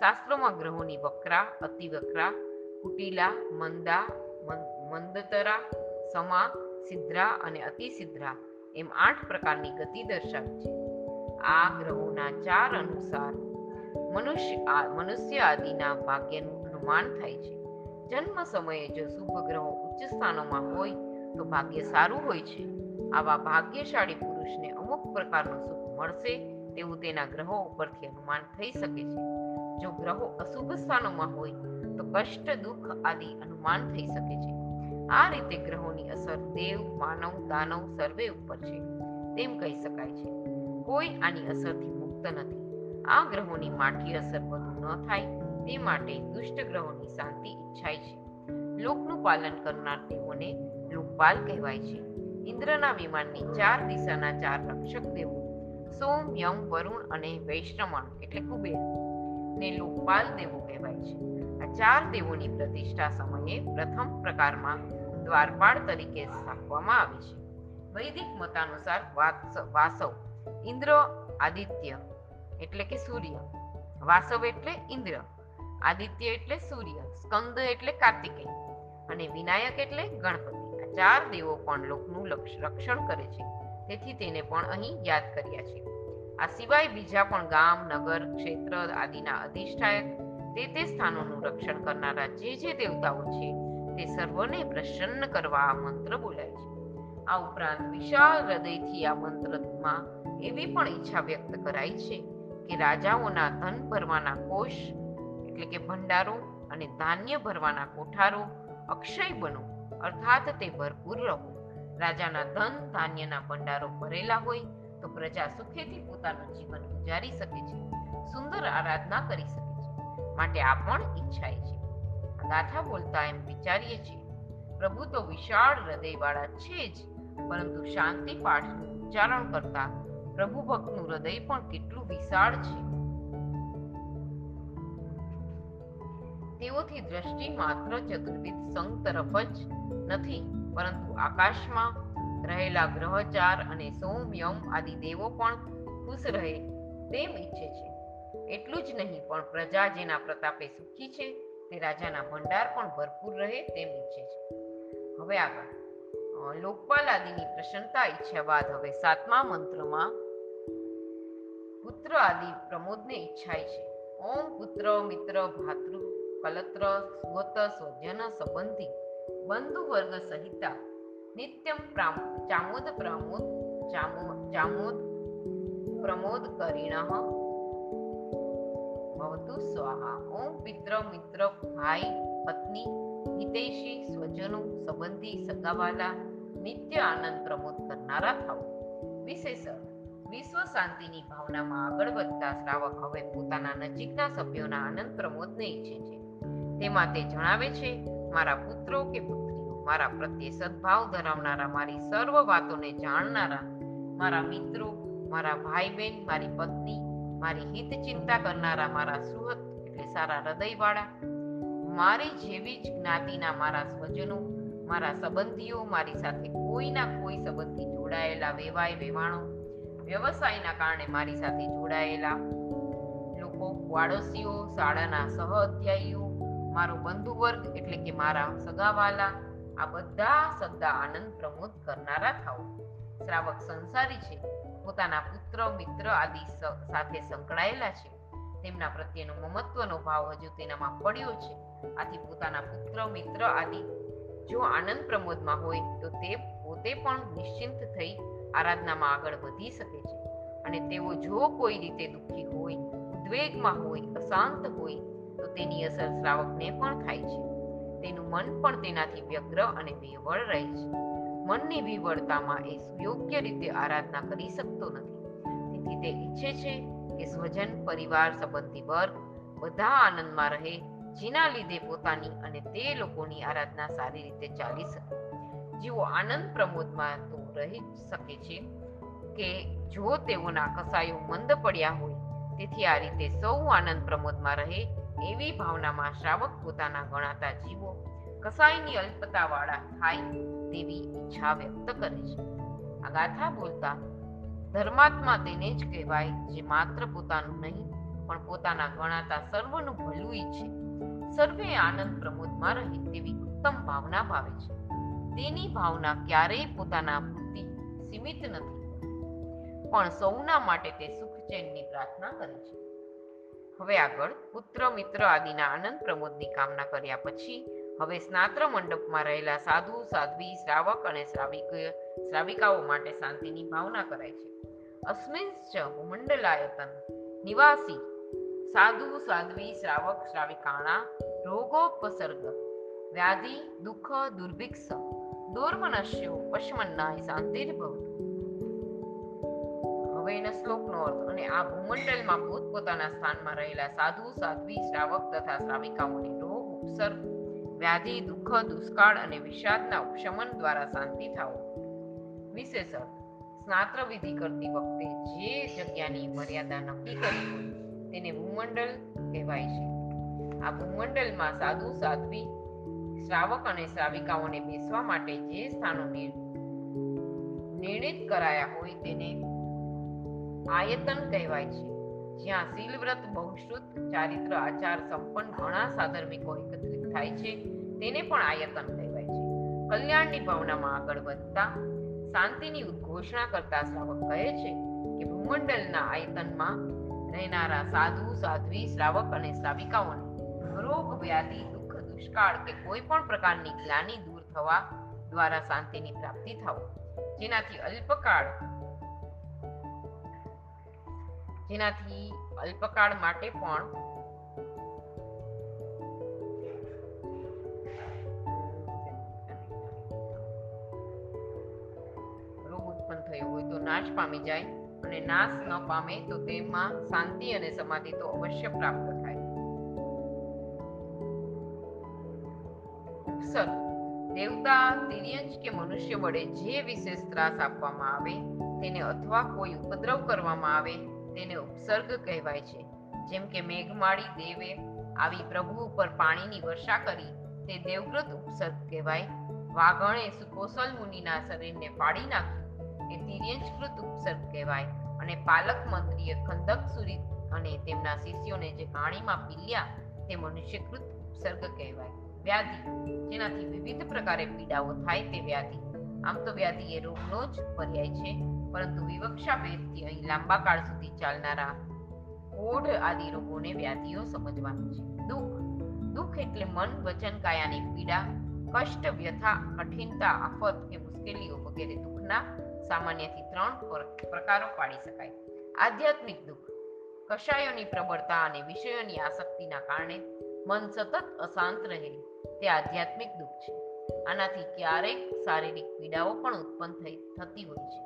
શાસ્ત્રોમાં ગ્રહોની વક્રા, અતિવક્રા, કુટિલા, મંદા, મંદતરા, સમા, સિદ્ધ્રા અને અતિસિદ્ધ્રા એમ 8 પ્રકારની ગતિ દર્શાવે છે. આ ગ્રહોના 4 અનુસાર મનુષ્ય આદિના ભાગ્યનું અનુમાન થાય છે. જન્મ સમયે જો શુભ ગ્રહો ઉચ્ચ સ્થાનોમાં હોય તો ભાગ્ય સારું હોય છે. આવા ભાગ્યશાળી પુરુષને અમુક પ્રકારનું સુખ મળશે તેવું તેના ગ્રહો ઉપરથી અનુમાન થઈ શકે છે. જો ગ્રહો અશુભ સ્થાનોમાં હોય તો કષ્ટ, દુઃખ આદિ અનુમાન થઈ શકે છે. આ રીતે ગ્રહોની અસર દેવ, માનવ, દાનવ સર્વે ઉપર છે તેમ કહી શકાય છે. કોઈ આની અસરથી મુક્ત નથી. આ ગ્રહોની માઠી અસર વધુ ન થાય તે માટે દુષ્ટ ગ્રહોની શાંતિ ઈચ્છાય છે. લોકનું પાલન કરનાર દેવોને લોકપાલ કહેવાય છે. ઇન્દ્રના વિમાનની ચાર દિશાના ચાર રક્ષક દેવો સોમ, યમ, વરુણ અને વૈશ્રમણ એટલે કુબેર ને લોકપાલ દેવો કહેવાય છે. આ ચાર દેવોની પ્રતિષ્ઠા સમયે પ્રથમ પ્રકારમાં દ્વારપાળ તરીકે સ્થાપવામાં આવી છે. વૈદિક મતાનુસાર વાસવ ઇન્દ્ર આદિત્ય એટલે કે સૂર્ય, વાસવ એટલે ઇન્દ્ર, આદિત્ય એટલે સૂર્ય, સ્કંદ એટલે કાર્તિકેય અને વિનાયક એટલે ગણપતિ. આ ચાર દેવો પણ લોકનું રક્ષણ કરે છે, તેથી તેને પણ અહીં યાદ કર્યા છે. આ સિવાય બીજા પણ ગામ, નગર, ક્ષેત્ર આદિના અધિષ્ઠાયક, તે સ્થાનોનું રક્ષણ કરનારા જે દેવતાઓ છે તે સર્વને પ્રસન્ન કરવા આ મંત્ર બોલાય છે. આ ઉપરાંત વિશાળ હૃદયથી આ મંત્રમાં એવી પણ ઈચ્છા વ્યક્ત કરાઈ છે કે રાજાઓના ધન ભરવાના કોષ એટલે કે ભંડારો અને ધાન્ય ભરવાના કોઠારો અક્ષય બનો, અર્થાત તે ભરપૂર રહો. રાજાના ધન ધાન્યના ભંડારો ભરેલા હોય તો પ્રજા સુખેથી પોતાનું જીવન ગુજારી શકે છે, સુંદર આરાધના કરી શકે. માટે આ પણ ઈચ્છાય છે. આ ગાથા બોલતા એમ વિચારીએ છીએ, પ્રભુ તો વિશાળ હૃદયવાળા છે જ, પરંતુ શાંતિ પાઠનું ઉચ્ચારણ કરતા પ્રભુ ભક્તનું હૃદય પણ કેટલું વિશાળ છે. તેઓથી દ્રષ્ટિ માત્ર ચતુર્વિધ સંગ તરફ જ નથી, પરંતુ આકાશમાં રહેલા ગ્રહચાર અને સોમ, યમ આદિ દેવો પણ ખુશ રહે તેમ ઈચ્છે છે. એટલું જ નહીં, પણ પ્રજા જેના પ્રતાપે સુખી છે તે રાજાના ભંડાર પણ ભરપૂર રહે તેમ ઈચ્છે છે. હવે આગળ લોકપાલ આદિની પ્રસન્નતા ઈચ્છ્યા બાદ હવે સાતમા મંત્રમાં પુત્ર આદિ પ્રમોદને ઈચ્છાય છે. ઓમ પુત્ર, મિત્ર, ભાતૃ, કલત્ર, સુહત, સ્વજન, સંબંધી, બંધુ વર્ગ સહિતા નિત્યમ ચામોદ પ્રમોદ ચામોદ પ્રમોદ કરીણ ભવતુ સ્વાહા. ઓમ પિત્ર, મિત્ર, ભાઈ, પત્ની, હિતૈષી, સ્વજનો, સંબંધી, સગાવાલા નિત્ય આનંદ પ્રમોદ કરનારા થાઓ. વિશેષણ: વિશ્વ શાંતિની ભાવનામાં આગળ વધતા શ્રાવક હવે પોતાના નજીકના સભ્યોના આનંદ પ્રમોદને ઈચ્છે છે. તેમાં તે જણાવે છે, મારા પુત્રો કે પુત્રીઓ, મારા પ્રત્યે સદભાવ ધરાવનારા, મારી સર્વ વાતોને જાણનારા, મારા મિત્રો, મારા ભાઈ બહેન, મારી પત્ની, મારી હિત ચિંતા કરનારા, મારા સુહત એટલે સારા હૃદયવાળા, મારી જેવી જ જ્ઞાતિના મારા સ્વજનો, મારા સંબંધીઓ, મારી સાથે કોઈના કોઈ સંબંધી જોડાયેલા, વેવાય વેવાણો, વ્યવસાયના કારણે મારી સાથે જોડાયેલા લોકો, પાડોશીઓ, શાળાના સહઅધ્યાયીઓ, મારો બંધુ વર્ગ એટલે કે મારા સગાવાલા, આ બધા સદા આનંદ પ્રમોદ કરનારા થાઓ. શ્રાવક સંસારી છે, પોતાના પુત્ર, મિત્ર આદિ સાથે સંકળાયેલા છે. તેમના પ્રત્યેનો મમત્વનો ભાવ હજુ તેનામાં પડ્યો છે. આથી પોતાના પુત્ર, મિત્ર આદિ જો આનંદ પ્રમોદમાં હોય તો તે પોતે પણ નિશ્ચિંત થઈ આરાધનામાં આગળ વધી શકે છે. અને તેઓ જો કોઈ રીતે દુઃખી હોય, ઉદ્વેગમાં હોય, અશાંત હોય તો તેની અસર શ્રાવકને પણ થાય છે. તેનું મન પણ તેનાથી વ્યગ્ર અને વિહવળ રહે છે. મનની વિવળતામાં એ યોગ્ય રીતે આરાધના કરી શકતો નથી. તેથી તે ઈચ્છે છે કે સ્વજન, પરિવાર, સંબંધી વર્ગ બધા આનંદમાં રહે, જેના લીધે પોતાની અને તે લોકોની આરાધના સારી રીતે ચાલી શકે. જેઓ આનંદ પ્રમોદમાં તો રહી શકે છે કે જો તેઓના કસાયો મંદ પડ્યા હોય, તેથી આ રીતે સૌ આનંદ પ્રમોદમાં રહે એવી ભાવનામાં શ્રાવક પોતાના ગણાતા જીવો કસાયની અલ્પતાવાળા થાય તેવી ઈચ્છા વ્યક્ત કરે છે. આ ગાથા બોલતા ધર્માત્મા તેને જ કહેવાય જે માત્ર પોતાનું નહીં પણ પોતાના ગણાતા સર્વનું ભલું ઈચ્છે, સર્વે આનંદ પ્રમોદમાં રહે તેવી ઉત્તમ ભાવના ભાવે છે. તેની ભાવના ક્યારેય પોતાના પૂરતી સીમિત નથી, પણ સૌના માટે તે સુખચેનની પ્રાર્થના કરે છે. હવે આગળ પુત્ર, મિત્ર આદિના આનંદ પ્રમોદની કામના કર્યા પછી હવે સ્નાત્ર મંડપમાં રહેલા સાધુ, સાધ્વી, શ્રાવક અને શ્રાવિકાઓ માટે શાંતિની ભાવના કરાય છે. અસ્મિંશ્ચ મંડલાયતન નિવાસી સાધુ, સાધ્વી, શ્રાવક, શ્રાવિકાણા રોગોપસર્ગ व्याधि दुख दुर्भिक्ष દુર્મનસ્યો પશ્મન્નાય શાંતિર્ભવતુ. હવે એના શ્લોકનો અર્થ અને આ ભૂમંડલમાં પોતપોતાના સ્થાનમાં રહેલા સાધુ સાધ્વી શ્રાવક તથા શ્રાવિકાઓને રોગ ઉપસર્ગ વ્યાધિ દુઃખ દુષ્કાળ અને વિષાદના ઉપશમન દ્વારા શાંતિ થાઓ. વિશેષ સ્નાત્ર વિધિ કરતી વખતે જે જગ્યાની મર્યાદા નક્કી કરી હોય તેને ભૂમંડલ કહેવાય છે. આ ભૂમંડલમાં સાધુ સાધ્વી શ્રાવક અને શ્રાવિકાઓને બેસવા માટે જે સ્થાનો નિર્ણિત કરાયા હોય તેને આયતન કહેવાય છે, જ્યાં શીલવ્રત બહુશ્રુત ચારિત્ર આચાર સંપન્ન ઘણા સાધર્મિકો એકત્રિત થાય છે તેને પણ આયતન કહેવાય છે. કલ્યાણની ભાવનામાં આગળ વધતા શાંતિની ઉદ્ઘોષણા કરતા શ્રાવક કહે છે કે ભૂમંડલના આયતનમાં રહેનારા સાધુ સાધ્વી શ્રાવક અને શ્રાવિકાઓને રોગ વ્યાધિ દુઃખ દુષ્કાળ કે કોઈ પણ પ્રકારની ગ્લાનિ દૂર થવા દ્વારા શાંતિની પ્રાપ્તિ થાઓ, જેનાથી અલ્પકાળ માટે પણ રોગ ઉત્પન્ન થયો હોય તો નાશ પામી જાય, અને નાશ ન પામે તો તેમાં શાંતિ અને સમાધિ તો અવશ્ય પ્રાપ્ત થાય. દેવતા તિર્યંજ કે મનુષ્ય વડે જે વિશેષ ત્રાસ આપવામાં આવે તેને અથવા કોઈ ઉપદ્રવ કરવામાં આવે તેને ઉપસર્ગ કહેવાય છે. જેમ કે મેઘમાળી દેવે આવી પ્રભુ ઉપર પાણીની વર્ષા કરી તે દેવકૃત ઉપસર્ગ કહેવાય. વાઘણે સુકોસલ મુનિના શરીરને ફાડી નાખ્યું તે તિર્યંજકૃત ઉપસર્ગ કહેવાય. અને પાલક મંત્રીએ ખંદક સુરી અને તેમના શિષ્યોને જે પાણીમાં પીલ્યા તે મનુષ્યકૃત ઉપસર્ગ કહેવાય. વ્યાધિ જેનાથી વિવિધ પ્રકારે પીડાઓ થાય તે વ્યાધિ. આમ તો વ્યાધિ એ રોગનો જ પર્યાય છે, પરંતુ વિવક્ષા ભેદથી અહીં લાંબા કાળ સુધી ચાલનારા કોઢ આદિ રોગોને વ્યાધિઓ સમજવાનું છે. દુઃખ એટલે મન વચન કાયાની પીડા, કષ્ટ, વ્યથા, કઠિનતા, આફત કે મુશ્કેલીઓ વગેરે દુઃખના સામાન્યથી 3 પ્રકારો પાડી શકાય. આધ્યાત્મિક દુઃખ કશાયોની પ્રબળતા અને વિષયોની આસક્તિના કારણે મન સતત અશાંત રહે તે આધ્યાત્મિક દુઃખ છે. આનાથી ક્યારેક શારીરિક પીડાઓ પણ ઉત્પન્ન થતી હોય છે.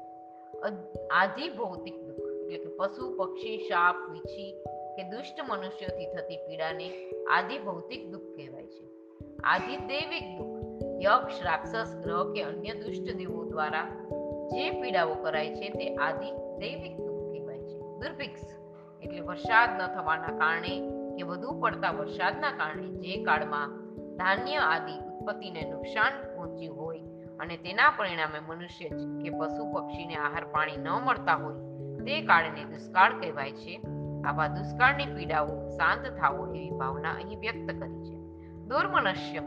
આધિ ભૌતિક દુઃખ એટલે કે પશુ પક્ષી સાપ વીછી કે દુષ્ટ મનુષ્યોથી થતી પીડાને આધિ ભૌતિક દુઃખ કહેવાય છે. આધિ દૈવિક દુઃખ યક્ષ રાક્ષસ ગ્રહ કે અન્ય દુષ્ટ દેવો દ્વારા જે પીડાઓ કરાય છે તે આધિ દૈવિક દુઃખ કહેવાય છે. દુર્ભિક્ષ એટલે વરસાદ ન થવાના કારણે કે વધુ પડતા વરસાદના કારણે જે કાળમાં ધાન્ય આદિ ઉત્પત્તિને નુકસાન પહોંચ્યું હોય અને તેના પરિણામે મનુષ્ય કે પશુ પક્ષીને આહાર પાણી ન મળતા હોય તે કારણે દુષ્કાળ કહેવાય છે. આવા દુષ્કાળની પીડાઓ શાંત થાવો એવી ભાવના અહીં વ્યક્ત કરી છે. દુર્મનસ્ય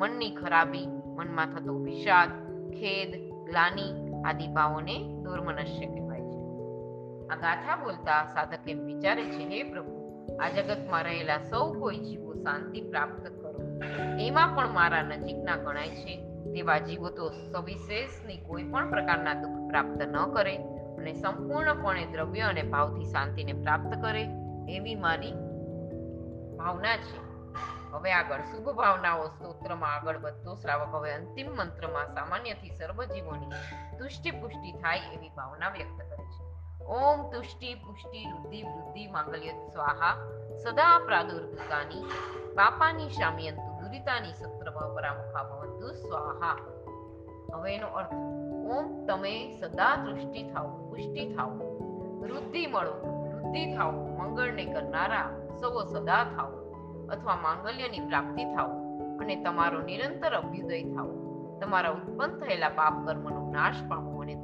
મનની ખરાબી, મનમાં થતો વિષાદ, ખેદ, ગ્લાનિ આદિ ભાવોને દુર્મનસ્ય કહેવાય છે. આ ગાથા બોલતા સાધક એમ વિચારે છે, હે પ્રભુ, આ જગતમાં રહેલા સૌ કોઈ જીવો શાંતિ પ્રાપ્ત કરે, એમાં પણ મારા નજીકના ગણાય છે તેવા જીવો તો સવિશેષની કોઈ પણ પ્રકારના દુઃખ પ્રાપ્ત ન કરે અને સંપૂર્ણપણે દ્રવ્ય અને ભાવથી શાંતિને પ્રાપ્ત કરે એવી મારી ભાવના છે. હવે આગળ શુભ ભાવનાઓ સ્તોત્રમાં આગળ વધતો શ્રાવક હવે અંતિમ મંત્રમાં સામાન્યથી સર્વજીવોની તુષ્ટિ પુષ્ટિ થાય એવી ભાવના વ્યક્ત કરે છે. ઓમ તુષ્ટિ પુષ્ટિ વૃદ્ધિ વૃદ્ધિ માંગલ્ય સ્વાહા સદા પ્રાદુર્ભૂતાની પાપાની શામ્યંતુ દુરિતાની સત્રમાં પરામુખા ભવંતુ સ્વાહા. હવેનો અર્થ, ઓમ તમે સદા તૃષ્ટિ થાઓ, પુષ્ટિ થાઓ, વૃદ્ધિ મળો, વૃદ્ધિ થાઓ, મંગળને કરનારા સવો સદા થાઓ અથવા માંગલ્યની પ્રાપ્તિ થાઓ અને તમારો નિરંતર અભ્યુદય થાઓ. તમારા ઉત્પન્ન થયેલા પાપ કર્મનો નાશ પામો અને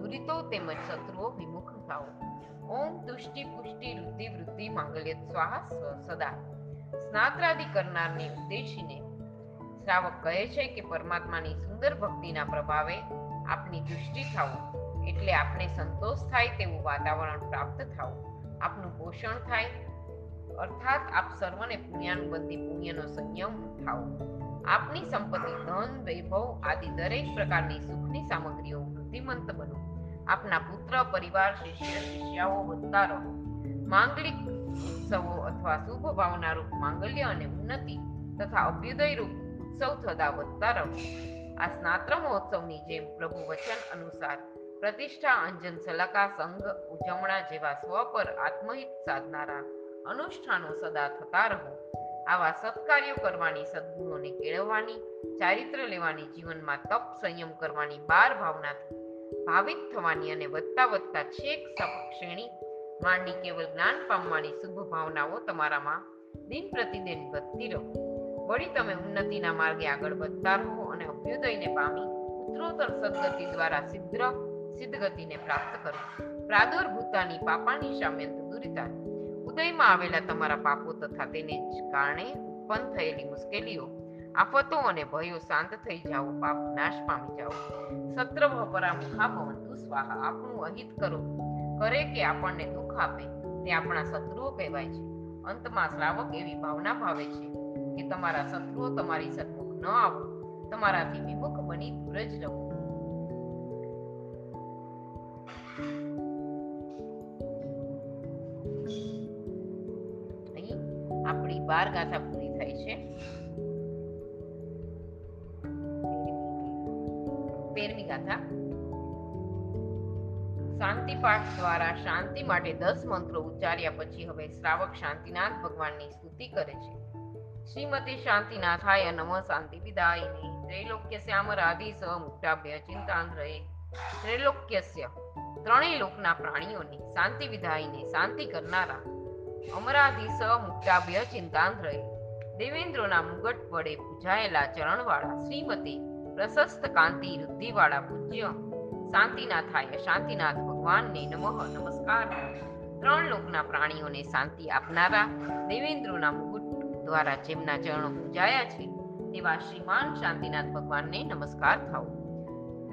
દુરિતો તેમજ શત્રુઓ વિમુખ થાઓ. ઓમ તુષ્ટિ પુષ્ટિ વૃદ્ધિ વૃદ્ધિ માંગલ્ય સ્વાહા સદા. સ્નાત્રાદિ કરનારને ઉદ્દેશીને શ્રાવક કહે છે કે પરમાત્માની સુંદર ભક્તિના પ્રભાવે આપની દૃષ્ટિ થાઓ એટલે આપને સંતોષ થાય તેવું વાતાવરણ પ્રાપ્ત થાઓ, આપનું પોષણ થાય, અર્થાત આપ સર્વને પુણ્યાનુબંધી પુણ્યનો સંયમ થાઓ. આપની સંપત્તિ ધન વૈભવ આદિ દરેક પ્રકારની સુખની સામગ્રીઓ વૃદ્ધિમંત બનો. આપના પુત્ર પરિવાર શિષ્ય શિષ્યાઓ વધતા રહો. માંગલિક ઉત્સવો અથવા શુભ ભાવના રૂપ માંગલ્ય અને ઉન્નતિ તથા અભ્યુદય રૂપ સૌ થતા વધતા રહો. આ સ્નાત્ર મહોત્સવની જેમ પ્રભુ વચન અનુસાર પ્રતિષ્ઠા, અંજન, સલાકા, સંઘ, ઉજવણા જેવા સ્વ પર આત્મહિત સાધનારા અનુષ્ઠાનો સદા થતા રહો. આવા સત્કાર્યો કરવાની, સદગુણોને કેળવવાની, ચારિત્ર લેવાની, જીવનમાં તપ સંયમ કરવાની, બાર ભાવનાથી ભાવિત થવાની અને વધતા વધતા છેક સપક્ષેણી માંડી કેવળ જ્ઞાન પામવાની શુભ ભાવનાઓ તમારામાં દિન પ્રતિદિન વધતી રહો. વળી તમે ઉન્નતિના માર્ગે આગળ વધતા રહો અને અભ્યુદયને પામી ઉત્તરોત્તર સદગતિ દ્વારા સિદ્ધ ગતિને પ્રાપ્ત કરો. પ્રાદુર્ભૂતાની પાપાની સામ્યંત દુરિતા ઉદયમાં આવેલા તમારા પાપો તથા તેને જ કારણે ઉત્પન્ન થયેલી મુશ્કેલીઓ, આફતો અને ભયો શાંત થઈ જાઓ, પાપ નાશ પામી જાઓ. સત્રભ પરામુખાભવંતુ સ્વાહા. આપણું અહિત કરે કે આપણને દુઃખ આપે તે આપણા શત્રુઓ કહેવાય છે. અંતમાં શ્રાવક એવી ભાવના ભાવે છે કે તમારા શત્રુઓ તમારી સન્મુખ ન આવો, તમારાથી વિમુખ બની દૂર જ રહો. આપણી 12 ગાથા પૂરી થાય છે. 13મી ગાથા શાંતિ પાઠ દ્વારા શાંતિ માટે 10 મંત્રો ઉચ્ચાર્યા પછી હવે શ્રાવક શાંતિનાથ ભગવાનની સ્તુતિ કરે છે. શ્રીમતી શાંતિનાથાય નમઃ શાંતિ વિદાયિને ત્રૈલોક્યસ્યામ રાધિસ મુક્તાભ્ય ચિંતાન રહે. ત્રૈલોક્યસ્ય ત્રણેય લોકના પ્રાણીઓને શાંતિ વિદાયિને શાંતિ કરનારા, અમરાધીશ મુક્તાભ્ય ચિંતાંધ્ર દેવેન્દ્રોના મુગટ વડે પૂજાયેલા ચરણવાળા શ્રીમતી પ્રશસ્ત કાંતિ વૃદ્ધિવાળા પૂજ્ય શાંતિનાથાય શાંતિનાથ ભગવાનને નમઃ નમસ્કાર. ત્રણ લોકના પ્રાણીઓને શાંતિ આપનારા દેવેન્દ્રોના મુગટ દ્વારા જેમના ચરણો પૂજાયા છે તેવા શ્રીમાન શાંતિનાથ ભગવાનને નમસ્કાર થાઓ.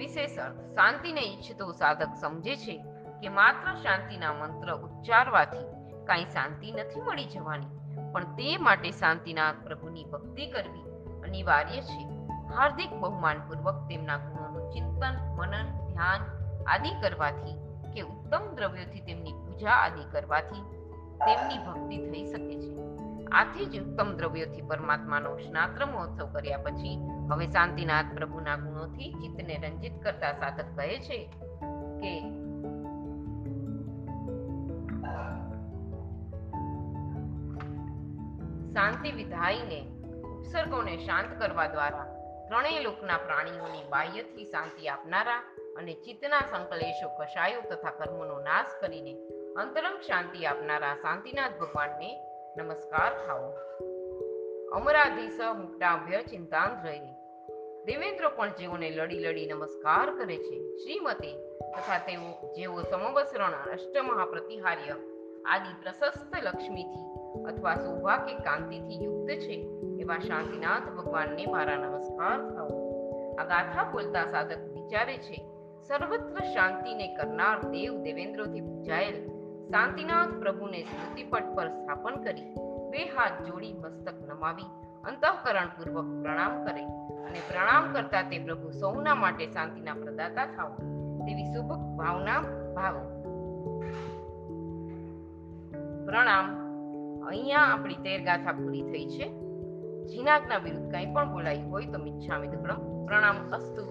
વિશેષ અર્થ. શાંતિને ઈચ્છતો સાધક સમજે છે કે માત્ર શાંતિના મંત્ર ઉચ્ચારવાથી કાંઈ શાંતિ નથી મળી જવાની, પણ તે માટે શાંતિના પ્રભુની ભક્તિ કરવી અનિવાર્ય છે. હાર્દિક બહુમાનપૂર્વક તેમના ગુણોનું ચિંતન, મનન, ધ્યાન આદિ કરવાથી કે ઉત્તમ દ્રવ્યોથી તેમની પૂજા આદિ કરવાથી તેમની ભક્તિ થઈ શકે છે. આથી જ ઉત્તમ દ્રવ્યોથી પરમાત્માનો સ્નાત્ર મહોત્સવ કર્યા પછી હવે શાંતિનાથ પ્રભુના ગુણોથી ચિત્તને રંજિત કરતા સાધક કહે છે કે શાંતિ વિધાયને ઉપસર્ગોને શાંત કરવા દ્વારા ત્રણેય લોકના પ્રાણીઓની બાહ્યથી શાંતિ આપનારા અને ચિત્તના સંકલેશો, કશાયો તથા કર્મોનો નાશ કરીને અંતરંગ શાંતિ આપનારા શાંતિનાથ ભગવાનને નમસ્કાર થાઓ. અમરાધીશ મુક્તાભ્ય ચિંતાંધ્રય. દેવેન્દ્ર પણ જેઓને લડી લડી નમસ્કાર કરે છે. શ્રીમતી તથા તેઓ જેઓ સમવસરણ, અષ્ટમહા પ્રતિહાર્ય આદિ પ્રશસ્ત લક્ષ્મીથી અથવા શોભા કે કાંતિથી યુક્ત છે એવા શાંતિનાથ ભગવાનને મારા નમસ્કાર થાઓ. આ ગાથા બોલતા સાધક વિચારે છે સર્વત્ર શાંતિને કરનાર દેવ દેવેન્દ્રોથી પૂજાયેલ શાંતિનાથ પ્રભુને સ્તુતિપટ પર સ્થાપન કરી બે હાથ જોડી મસ્તક નમાવી અંતઃકરણ પૂર્વક પ્રણામ કરે અને પ્રણામ કરતા તે પ્રભુ સૌના માટે શાંતિના પ્રદાતા થાઓ તેવી શુભ ભાવના ભાવો. પ્રણામ. અહીંયા આપણી 13 ગાથા પૂરી થઈ છે. જીનાગના વિરુદ્ધ કંઈ પણ બોલાયું હોય તો મિચ્છામી દુક્કડમ. પ્રણામ અસ્તુ.